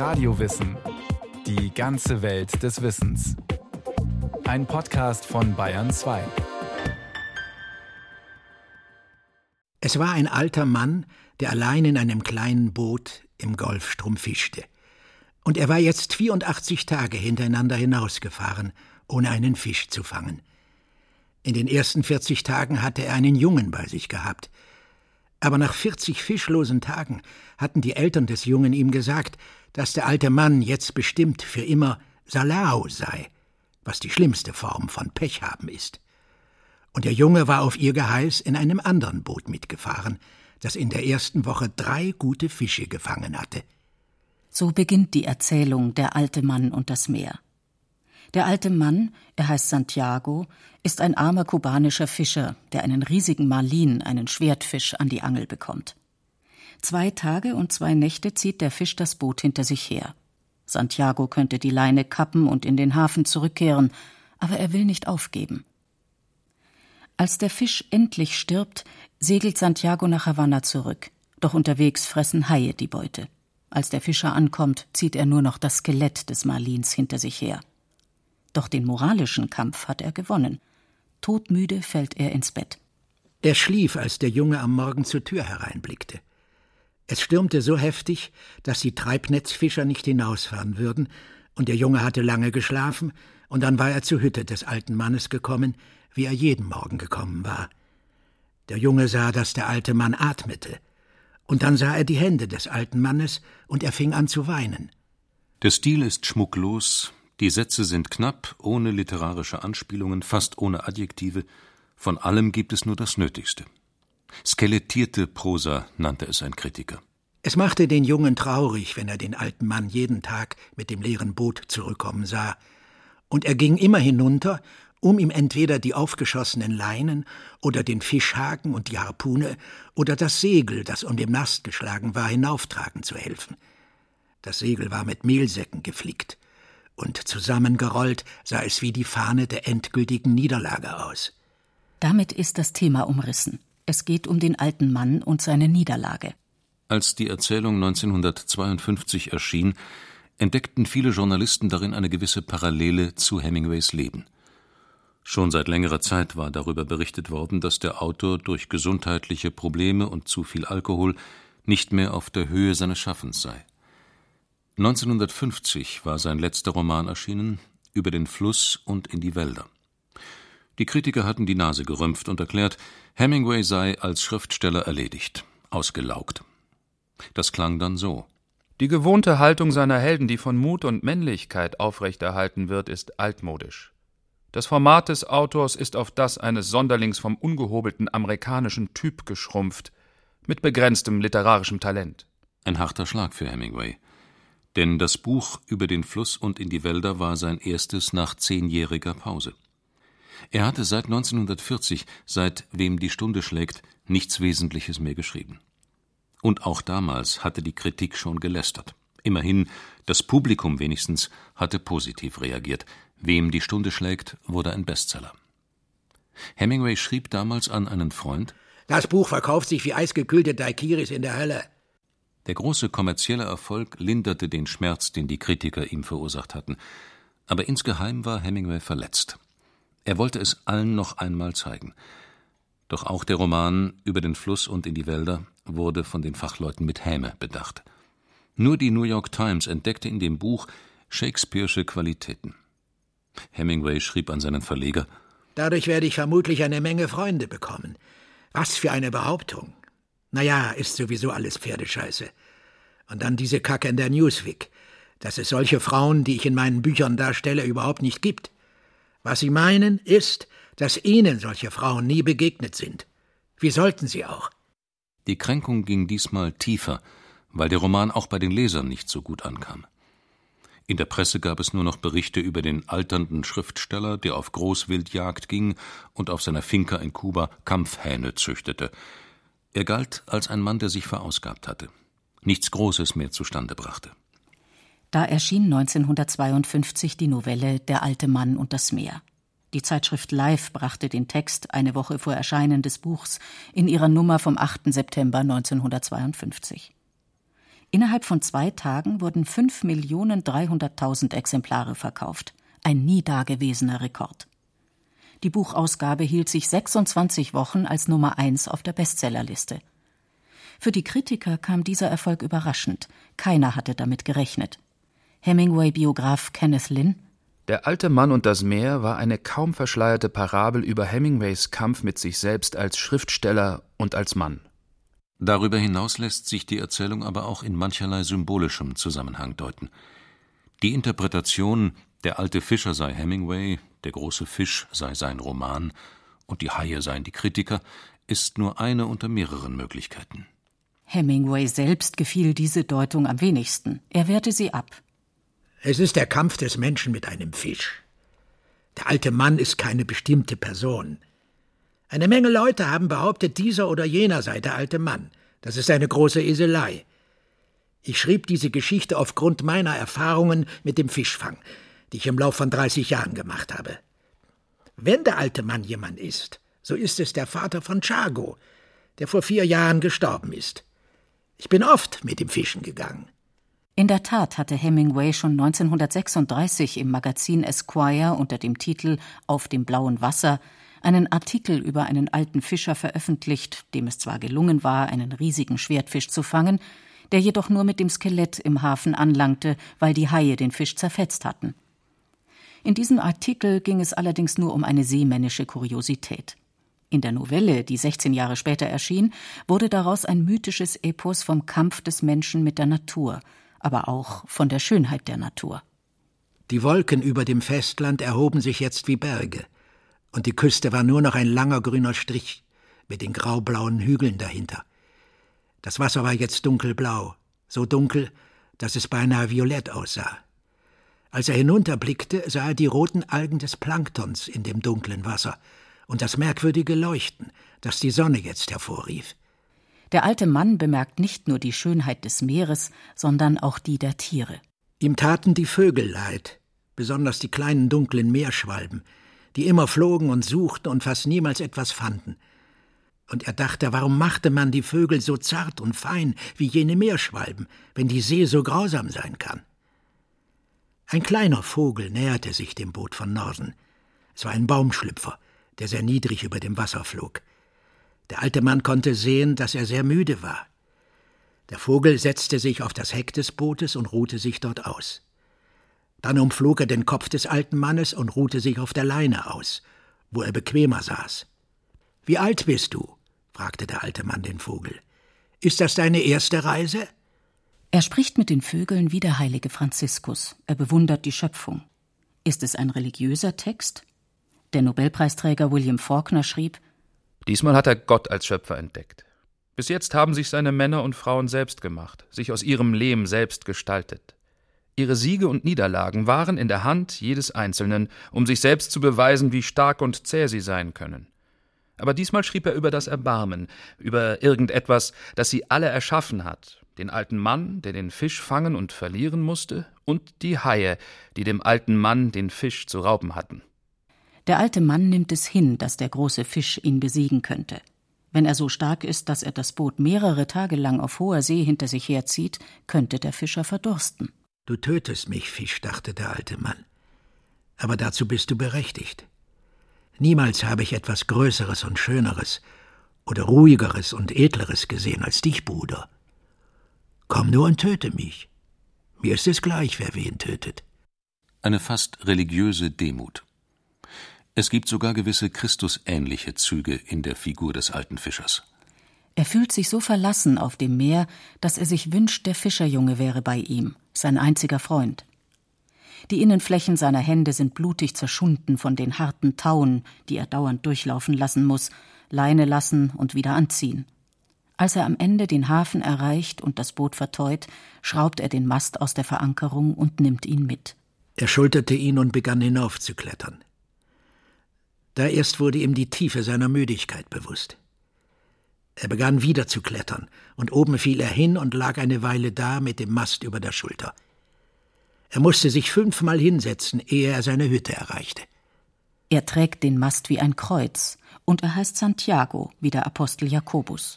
Radiowissen. Die ganze Welt des Wissens. Ein Podcast von BAYERN 2. Es war ein alter Mann, der allein in einem kleinen Boot im Golfstrom fischte. Und er war jetzt 84 Tage hintereinander hinausgefahren, ohne einen Fisch zu fangen. In den ersten 40 Tagen hatte er einen Jungen bei sich gehabt. Aber nach 40 fischlosen Tagen hatten die Eltern des Jungen ihm gesagt, dass der alte Mann jetzt bestimmt für immer Salao sei, was die schlimmste Form von Pech haben ist. Und der Junge war auf ihr Geheiß in einem anderen Boot mitgefahren, das in der ersten Woche 3 gute Fische gefangen hatte. So beginnt die Erzählung Der alte Mann und das Meer. Der alte Mann, er heißt Santiago, ist ein armer kubanischer Fischer, der einen riesigen Marlin, einen Schwertfisch, an die Angel bekommt. 2 Tage und 2 Nächte zieht der Fisch das Boot hinter sich her. Santiago könnte die Leine kappen und in den Hafen zurückkehren, aber er will nicht aufgeben. Als der Fisch endlich stirbt, segelt Santiago nach Havanna zurück, doch unterwegs fressen Haie die Beute. Als der Fischer ankommt, zieht er nur noch das Skelett des Marlins hinter sich her. Doch den moralischen Kampf hat er gewonnen. Todmüde fällt er ins Bett. Er schlief, als der Junge am Morgen zur Tür hereinblickte. Es stürmte so heftig, dass die Treibnetzfischer nicht hinausfahren würden, und der Junge hatte lange geschlafen, und dann war er zur Hütte des alten Mannes gekommen, wie er jeden Morgen gekommen war. Der Junge sah, dass der alte Mann atmete, und dann sah er die Hände des alten Mannes, und er fing an zu weinen. Der Stil ist schmucklos, die Sätze sind knapp, ohne literarische Anspielungen, fast ohne Adjektive. Von allem gibt es nur das Nötigste. Skelettierte Prosa nannte es ein Kritiker. Es machte den Jungen traurig, wenn er den alten Mann jeden Tag mit dem leeren Boot zurückkommen sah. Und er ging immer hinunter, um ihm entweder die aufgeschossenen Leinen oder den Fischhaken und die Harpune oder das Segel, das um den Mast geschlagen war, hinauftragen zu helfen. Das Segel war mit Mehlsäcken geflickt. Und zusammengerollt sah es wie die Fahne der endgültigen Niederlage aus. Damit ist das Thema umrissen. Es geht um den alten Mann und seine Niederlage. Als die Erzählung 1952 erschien, entdeckten viele Journalisten darin eine gewisse Parallele zu Hemingways Leben. Schon seit längerer Zeit war darüber berichtet worden, dass der Autor durch gesundheitliche Probleme und zu viel Alkohol nicht mehr auf der Höhe seines Schaffens sei. 1950 war sein letzter Roman erschienen, Über den Fluss und in die Wälder. Die Kritiker hatten die Nase gerümpft und erklärt, Hemingway sei als Schriftsteller erledigt, ausgelaugt. Das klang dann so. Die gewohnte Haltung seiner Helden, die von Mut und Männlichkeit aufrechterhalten wird, ist altmodisch. Das Format des Autors ist auf das eines Sonderlings vom ungehobelten amerikanischen Typ geschrumpft, mit begrenztem literarischem Talent. Ein harter Schlag für Hemingway. Denn das Buch Über den Fluss und in die Wälder war sein erstes nach 10-jähriger Pause. Er hatte seit 1940, seit Wem die Stunde schlägt, nichts Wesentliches mehr geschrieben. Und auch damals hatte die Kritik schon gelästert. Immerhin, das Publikum wenigstens hatte positiv reagiert. Wem die Stunde schlägt, wurde ein Bestseller. Hemingway schrieb damals an einen Freund: Das Buch verkauft sich wie eisgekühlte Daiquiris in der Hölle. Der große kommerzielle Erfolg linderte den Schmerz, den die Kritiker ihm verursacht hatten. Aber insgeheim war Hemingway verletzt. Er wollte es allen noch einmal zeigen. Doch auch der Roman Über den Fluss und in die Wälder wurde von den Fachleuten mit Häme bedacht. Nur die New York Times entdeckte in dem Buch Shakespeare'sche Qualitäten. Hemingway schrieb an seinen Verleger: Dadurch werde ich vermutlich eine Menge Freunde bekommen. Was für eine Behauptung. Naja, ist sowieso alles Pferdescheiße. Und dann diese Kacke in der Newsweek, dass es solche Frauen, die ich in meinen Büchern darstelle, überhaupt nicht gibt. Was sie meinen, ist, dass ihnen solche Frauen nie begegnet sind. Wie sollten sie auch? Die Kränkung ging diesmal tiefer, weil der Roman auch bei den Lesern nicht so gut ankam. In der Presse gab es nur noch Berichte über den alternden Schriftsteller, der auf Großwildjagd ging und auf seiner Finca in Kuba Kampfhähne züchtete. Er galt als ein Mann, der sich verausgabt hatte, nichts Großes mehr zustande brachte. Da erschien 1952 die Novelle Der alte Mann und das Meer. Die Zeitschrift Life brachte den Text eine Woche vor Erscheinen des Buchs in ihrer Nummer vom 8. September 1952. Innerhalb von 2 Tagen wurden 5.300.000 Exemplare verkauft. Ein nie dagewesener Rekord. Die Buchausgabe hielt sich 26 Wochen als Nummer 1 auf der Bestsellerliste. Für die Kritiker kam dieser Erfolg überraschend. Keiner hatte damit gerechnet. Hemingway-Biograf Kenneth Lynn: Der alte Mann und das Meer war eine kaum verschleierte Parabel über Hemingways Kampf mit sich selbst als Schriftsteller und als Mann. Darüber hinaus lässt sich die Erzählung aber auch in mancherlei symbolischem Zusammenhang deuten. Die Interpretation, der alte Fischer sei Hemingway, der große Fisch sei sein Roman und die Haie seien die Kritiker, ist nur eine unter mehreren Möglichkeiten. Hemingway selbst gefiel diese Deutung am wenigsten. Er wehrte sie ab. Es ist der Kampf des Menschen mit einem Fisch. Der alte Mann ist keine bestimmte Person. Eine Menge Leute haben behauptet, dieser oder jener sei der alte Mann. Das ist eine große Eselei. Ich schrieb diese Geschichte aufgrund meiner Erfahrungen mit dem Fischfang, die ich im Lauf von 30 Jahren gemacht habe. Wenn der alte Mann jemand ist, so ist es der Vater von Santiago, der vor 4 Jahren gestorben ist. Ich bin oft mit dem Fischen gegangen. In der Tat hatte Hemingway schon 1936 im Magazin Esquire unter dem Titel »Auf dem blauen Wasser« einen Artikel über einen alten Fischer veröffentlicht, dem es zwar gelungen war, einen riesigen Schwertfisch zu fangen, der jedoch nur mit dem Skelett im Hafen anlangte, weil die Haie den Fisch zerfetzt hatten. In diesem Artikel ging es allerdings nur um eine seemännische Kuriosität. In der Novelle, die 16 Jahre später erschien, wurde daraus ein mythisches Epos vom Kampf des Menschen mit der Natur, aber auch von der Schönheit der Natur. Die Wolken über dem Festland erhoben sich jetzt wie Berge, und die Küste war nur noch ein langer grüner Strich mit den graublauen Hügeln dahinter. Das Wasser war jetzt dunkelblau, so dunkel, dass es beinahe violett aussah. Als er hinunterblickte, sah er die roten Algen des Planktons in dem dunklen Wasser und das merkwürdige Leuchten, das die Sonne jetzt hervorrief. Der alte Mann bemerkt nicht nur die Schönheit des Meeres, sondern auch die der Tiere. Ihm taten die Vögel leid, besonders die kleinen dunklen Meerschwalben, die immer flogen und suchten und fast niemals etwas fanden. Und er dachte, warum machte man die Vögel so zart und fein wie jene Meerschwalben, wenn die See so grausam sein kann? Ein kleiner Vogel näherte sich dem Boot von Norden. Es war ein Baumschlüpfer, der sehr niedrig über dem Wasser flog. Der alte Mann konnte sehen, dass er sehr müde war. Der Vogel setzte sich auf das Heck des Bootes und ruhte sich dort aus. Dann umflog er den Kopf des alten Mannes und ruhte sich auf der Leine aus, wo er bequemer saß. »Wie alt bist du?« fragte der alte Mann den Vogel. »Ist das deine erste Reise?« Er spricht mit den Vögeln wie der heilige Franziskus. Er bewundert die Schöpfung. Ist es ein religiöser Text? Der Nobelpreisträger William Faulkner schrieb: Diesmal hat er Gott als Schöpfer entdeckt. Bis jetzt haben sich seine Männer und Frauen selbst gemacht, sich aus ihrem Lehm selbst gestaltet. Ihre Siege und Niederlagen waren in der Hand jedes Einzelnen, um sich selbst zu beweisen, wie stark und zäh sie sein können. Aber diesmal schrieb er über das Erbarmen, über irgendetwas, das sie alle erschaffen hat. Den alten Mann, der den Fisch fangen und verlieren musste, und die Haie, die dem alten Mann den Fisch zu rauben hatten. Der alte Mann nimmt es hin, dass der große Fisch ihn besiegen könnte. Wenn er so stark ist, dass er das Boot mehrere Tage lang auf hoher See hinter sich herzieht, könnte der Fischer verdursten. »Du tötest mich, Fisch«, dachte der alte Mann. »Aber dazu bist du berechtigt. Niemals habe ich etwas Größeres und Schöneres oder Ruhigeres und Edleres gesehen als dich, Bruder. Komm nur und töte mich. Mir ist es gleich, wer wen tötet.« Eine fast religiöse Demut. Es gibt sogar gewisse Christusähnliche Züge in der Figur des alten Fischers. Er fühlt sich so verlassen auf dem Meer, dass er sich wünscht, der Fischerjunge wäre bei ihm, sein einziger Freund. Die Innenflächen seiner Hände sind blutig zerschunden von den harten Tauen, die er dauernd durchlaufen lassen muss, Leine lassen und wieder anziehen. Als er am Ende den Hafen erreicht und das Boot verteut, schraubt er den Mast aus der Verankerung und nimmt ihn mit. Er schulterte ihn und begann hinaufzuklettern. Da erst wurde ihm die Tiefe seiner Müdigkeit bewusst. Er begann wieder zu klettern, und oben fiel er hin und lag eine Weile da mit dem Mast über der Schulter. Er musste sich 5-mal hinsetzen, ehe er seine Hütte erreichte. Er trägt den Mast wie ein Kreuz, und er heißt Santiago, wie der Apostel Jakobus.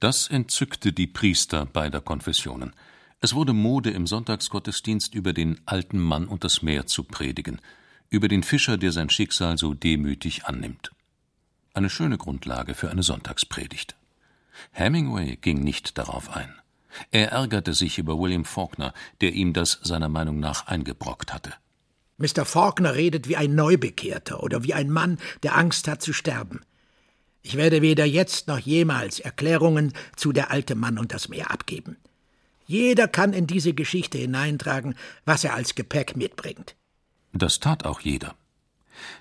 Das entzückte die Priester beider Konfessionen. Es wurde Mode, im Sonntagsgottesdienst über den alten Mann und das Meer zu predigen, über den Fischer, der sein Schicksal so demütig annimmt. Eine schöne Grundlage für eine Sonntagspredigt. Hemingway ging nicht darauf ein. Er ärgerte sich über William Faulkner, der ihm das seiner Meinung nach eingebrockt hatte. Mr. Faulkner redet wie ein Neubekehrter oder wie ein Mann, der Angst hat zu sterben. Ich werde weder jetzt noch jemals Erklärungen zu Der alte Mann und das Meer abgeben. Jeder kann in diese Geschichte hineintragen, was er als Gepäck mitbringt. Das tat auch jeder.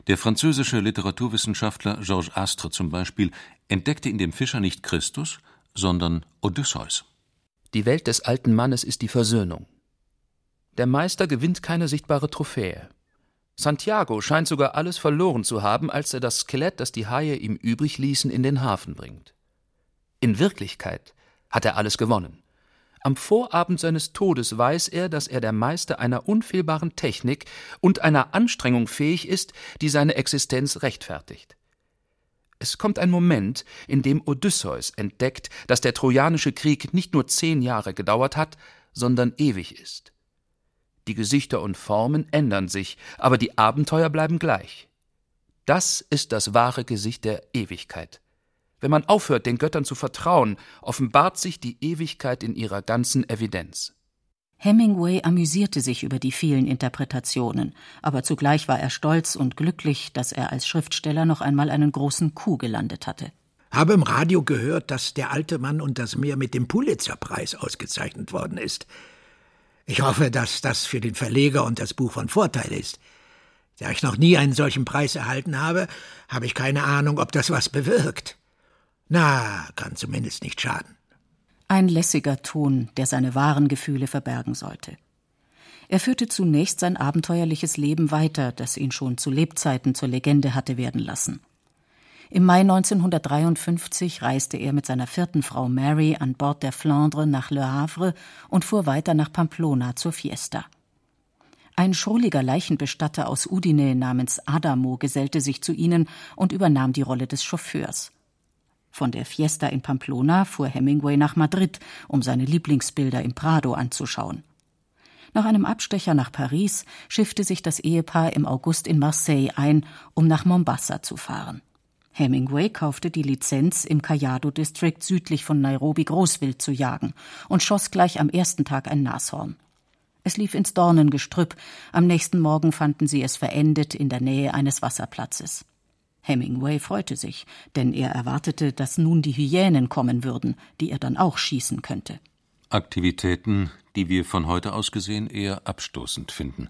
Der französische Literaturwissenschaftler Georges Astre zum Beispiel entdeckte in dem Fischer nicht Christus, sondern Odysseus. Die Welt des alten Mannes ist die Versöhnung. Der Meister gewinnt keine sichtbare Trophäe. Santiago scheint sogar alles verloren zu haben, als er das Skelett, das die Haie ihm übrig ließen, in den Hafen bringt. In Wirklichkeit hat er alles gewonnen. Am Vorabend seines Todes weiß er, dass er der Meister einer unfehlbaren Technik und einer Anstrengung fähig ist, die seine Existenz rechtfertigt. Es kommt ein Moment, in dem Odysseus entdeckt, dass der Trojanische Krieg nicht nur 10 Jahre gedauert hat, sondern ewig ist. Die Gesichter und Formen ändern sich, aber die Abenteuer bleiben gleich. Das ist das wahre Gesicht der Ewigkeit. Wenn man aufhört, den Göttern zu vertrauen, offenbart sich die Ewigkeit in ihrer ganzen Evidenz. Hemingway amüsierte sich über die vielen Interpretationen, aber zugleich war er stolz und glücklich, dass er als Schriftsteller noch einmal einen großen Coup gelandet hatte. Habe im Radio gehört, dass Der alte Mann und das Meer mit dem Pulitzerpreis ausgezeichnet worden ist. Ich hoffe, dass das für den Verleger und das Buch von Vorteil ist. Da ich noch nie einen solchen Preis erhalten habe, habe ich keine Ahnung, ob das was bewirkt. Na, kann zumindest nicht schaden. Ein lässiger Ton, der seine wahren Gefühle verbergen sollte. Er führte zunächst sein abenteuerliches Leben weiter, das ihn schon zu Lebzeiten zur Legende hatte werden lassen. Im Mai 1953 reiste er mit seiner 4. Frau Mary an Bord der Flandre nach Le Havre und fuhr weiter nach Pamplona zur Fiesta. Ein schrulliger Leichenbestatter aus Udine namens Adamo gesellte sich zu ihnen und übernahm die Rolle des Chauffeurs. Von der Fiesta in Pamplona fuhr Hemingway nach Madrid, um seine Lieblingsbilder im Prado anzuschauen. Nach einem Abstecher nach Paris schiffte sich das Ehepaar im August in Marseille ein, um nach Mombasa zu fahren. Hemingway kaufte die Lizenz, im Callado-District südlich von Nairobi Großwild zu jagen und schoss gleich am ersten Tag ein Nashorn. Es lief ins Dornengestrüpp, am nächsten Morgen fanden sie es verendet in der Nähe eines Wasserplatzes. Hemingway freute sich, denn er erwartete, dass nun die Hyänen kommen würden, die er dann auch schießen könnte. Aktivitäten, die wir von heute aus gesehen eher abstoßend finden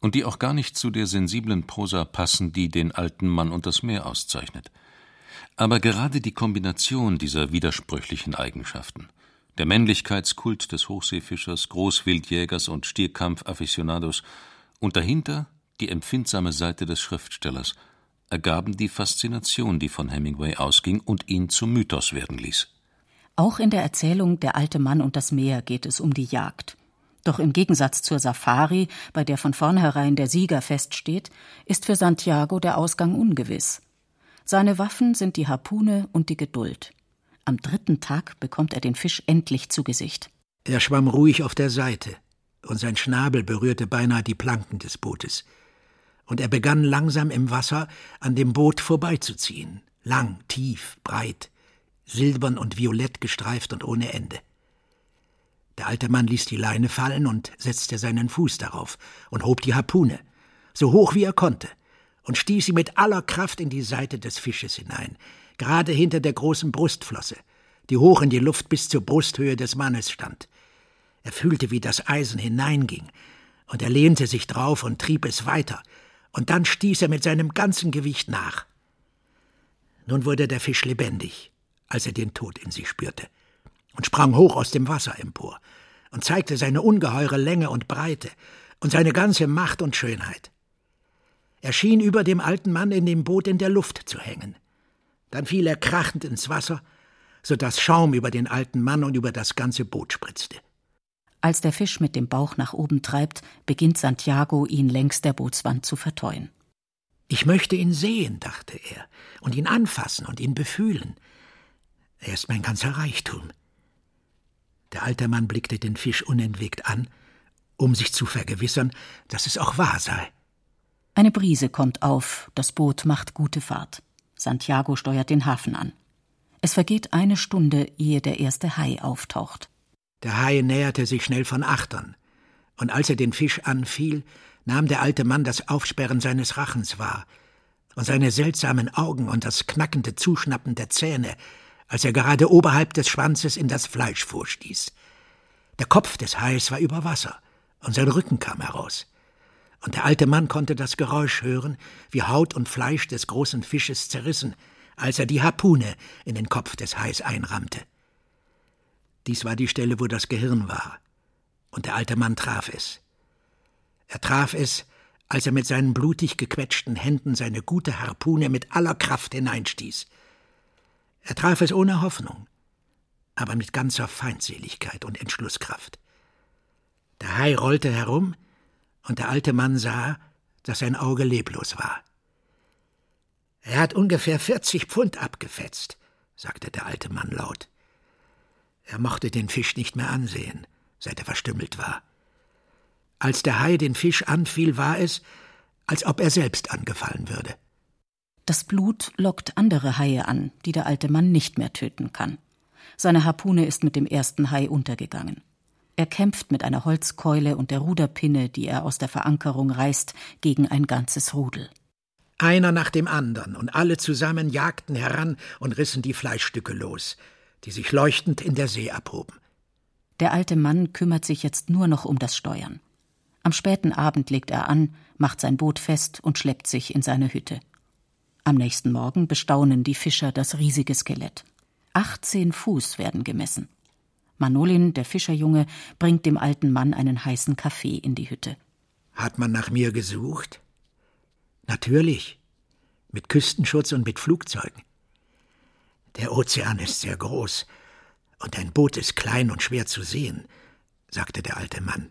und die auch gar nicht zu der sensiblen Prosa passen, die den alten Mann und das Meer auszeichnet. Aber gerade die Kombination dieser widersprüchlichen Eigenschaften, der Männlichkeitskult des Hochseefischers, Großwildjägers und Stierkampf-Afficionados und dahinter die empfindsame Seite des Schriftstellers, ergaben die Faszination, die von Hemingway ausging und ihn zum Mythos werden ließ. Auch in der Erzählung Der alte Mann und das Meer geht es um die Jagd. Doch im Gegensatz zur Safari, bei der von vornherein der Sieger feststeht, ist für Santiago der Ausgang ungewiss. Seine Waffen sind die Harpune und die Geduld. Am 3. Tag bekommt er den Fisch endlich zu Gesicht. Er schwamm ruhig auf der Seite und sein Schnabel berührte beinahe die Planken des Bootes. Und er begann langsam im Wasser an dem Boot vorbeizuziehen, lang, tief, breit, silbern und violett gestreift und ohne Ende. Der alte Mann ließ die Leine fallen und setzte seinen Fuß darauf und hob die Harpune, so hoch wie er konnte, und stieß sie mit aller Kraft in die Seite des Fisches hinein, gerade hinter der großen Brustflosse, die hoch in die Luft bis zur Brusthöhe des Mannes stand. Er fühlte, wie das Eisen hineinging, und er lehnte sich drauf und trieb es weiter, und dann stieß er mit seinem ganzen Gewicht nach. Nun wurde der Fisch lebendig, als er den Tod in sich spürte, und sprang hoch aus dem Wasser empor und zeigte seine ungeheure Länge und Breite und seine ganze Macht und Schönheit. Er schien über dem alten Mann in dem Boot in der Luft zu hängen. Dann fiel er krachend ins Wasser, sodass Schaum über den alten Mann und über das ganze Boot spritzte. Als der Fisch mit dem Bauch nach oben treibt, beginnt Santiago, ihn längs der Bootswand zu vertäuen. Ich möchte ihn sehen, dachte er, und ihn anfassen und ihn befühlen. Er ist mein ganzer Reichtum. Der alte Mann blickte den Fisch unentwegt an, um sich zu vergewissern, dass es auch wahr sei. Eine Brise kommt auf, das Boot macht gute Fahrt. Santiago steuert den Hafen an. Es vergeht eine Stunde, ehe der erste Hai auftaucht. Der Hai näherte sich schnell von Achtern. Und als er den Fisch anfiel, nahm der alte Mann das Aufsperren seines Rachens wahr und seine seltsamen Augen und das knackende Zuschnappen der Zähne, als er gerade oberhalb des Schwanzes in das Fleisch vorstieß. Der Kopf des Hais war über Wasser und sein Rücken kam heraus. Und der alte Mann konnte das Geräusch hören, wie Haut und Fleisch des großen Fisches zerrissen, als er die Harpune in den Kopf des Hais einrammte. Dies war die Stelle, wo das Gehirn war. Und der alte Mann traf es. Er traf es, als er mit seinen blutig gequetschten Händen seine gute Harpune mit aller Kraft hineinstieß. Er traf es ohne Hoffnung, aber mit ganzer Feindseligkeit und Entschlusskraft. Der Hai rollte herum, und der alte Mann sah, dass sein Auge leblos war. »Er hat ungefähr 40 Pfund abgefetzt«, sagte der alte Mann laut. Er mochte den Fisch nicht mehr ansehen, seit er verstümmelt war. Als der Hai den Fisch anfiel, war es, als ob er selbst angefallen würde. Das Blut lockt andere Haie an, die der alte Mann nicht mehr töten kann. Seine Harpune ist mit dem ersten Hai untergegangen. Er kämpft mit einer Holzkeule und der Ruderpinne, die er aus der Verankerung reißt, gegen ein ganzes Rudel. Einer nach dem anderen und alle zusammen jagten heran und rissen die Fleischstücke los, die sich leuchtend in der See abhoben. Der alte Mann kümmert sich jetzt nur noch um das Steuern. Am späten Abend legt er an, macht sein Boot fest und schleppt sich in seine Hütte. Am nächsten Morgen bestaunen die Fischer das riesige Skelett. 18 Fuß werden gemessen. Manolin, der Fischerjunge, bringt dem alten Mann einen heißen Kaffee in die Hütte. »Hat man nach mir gesucht?« »Natürlich. Mit Küstenschutz und mit Flugzeugen. Der Ozean ist sehr groß und ein Boot ist klein und schwer zu sehen«, sagte der alte Mann.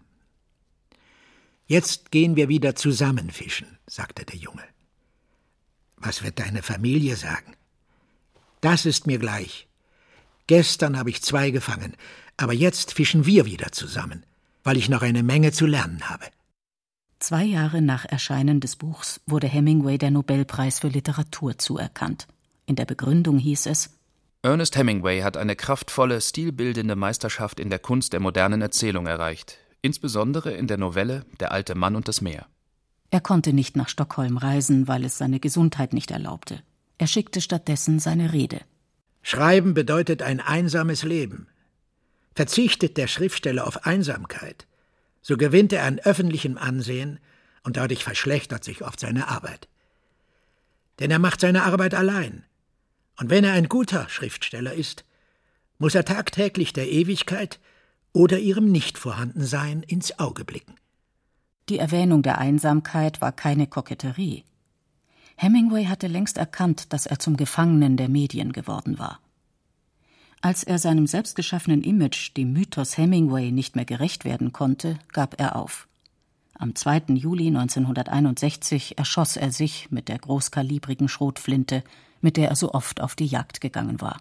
»Jetzt gehen wir wieder zusammen fischen«, sagte der Junge. »Was wird deine Familie sagen?« »Das ist mir gleich. Gestern habe ich 2 gefangen, aber jetzt fischen wir wieder zusammen, weil ich noch eine Menge zu lernen habe.« 2 Jahre nach Erscheinen des Buchs wurde Hemingway der Nobelpreis für Literatur zuerkannt. In der Begründung hieß es: Ernest Hemingway hat eine kraftvolle, stilbildende Meisterschaft in der Kunst der modernen Erzählung erreicht, insbesondere in der Novelle Der alte Mann und das Meer. Er konnte nicht nach Stockholm reisen, weil es seine Gesundheit nicht erlaubte. Er schickte stattdessen seine Rede. Schreiben bedeutet ein einsames Leben. Verzichtet der Schriftsteller auf Einsamkeit, so gewinnt er an öffentlichem Ansehen und dadurch verschlechtert sich oft seine Arbeit. Denn er macht seine Arbeit allein. Und wenn er ein guter Schriftsteller ist, muss er tagtäglich der Ewigkeit oder ihrem Nichtvorhandensein ins Auge blicken. Die Erwähnung der Einsamkeit war keine Koketterie. Hemingway hatte längst erkannt, dass er zum Gefangenen der Medien geworden war. Als er seinem selbstgeschaffenen Image, dem Mythos Hemingway, nicht mehr gerecht werden konnte, gab er auf. Am 2. Juli 1961 erschoss er sich mit der großkalibrigen Schrotflinte, mit der er so oft auf die Jagd gegangen war.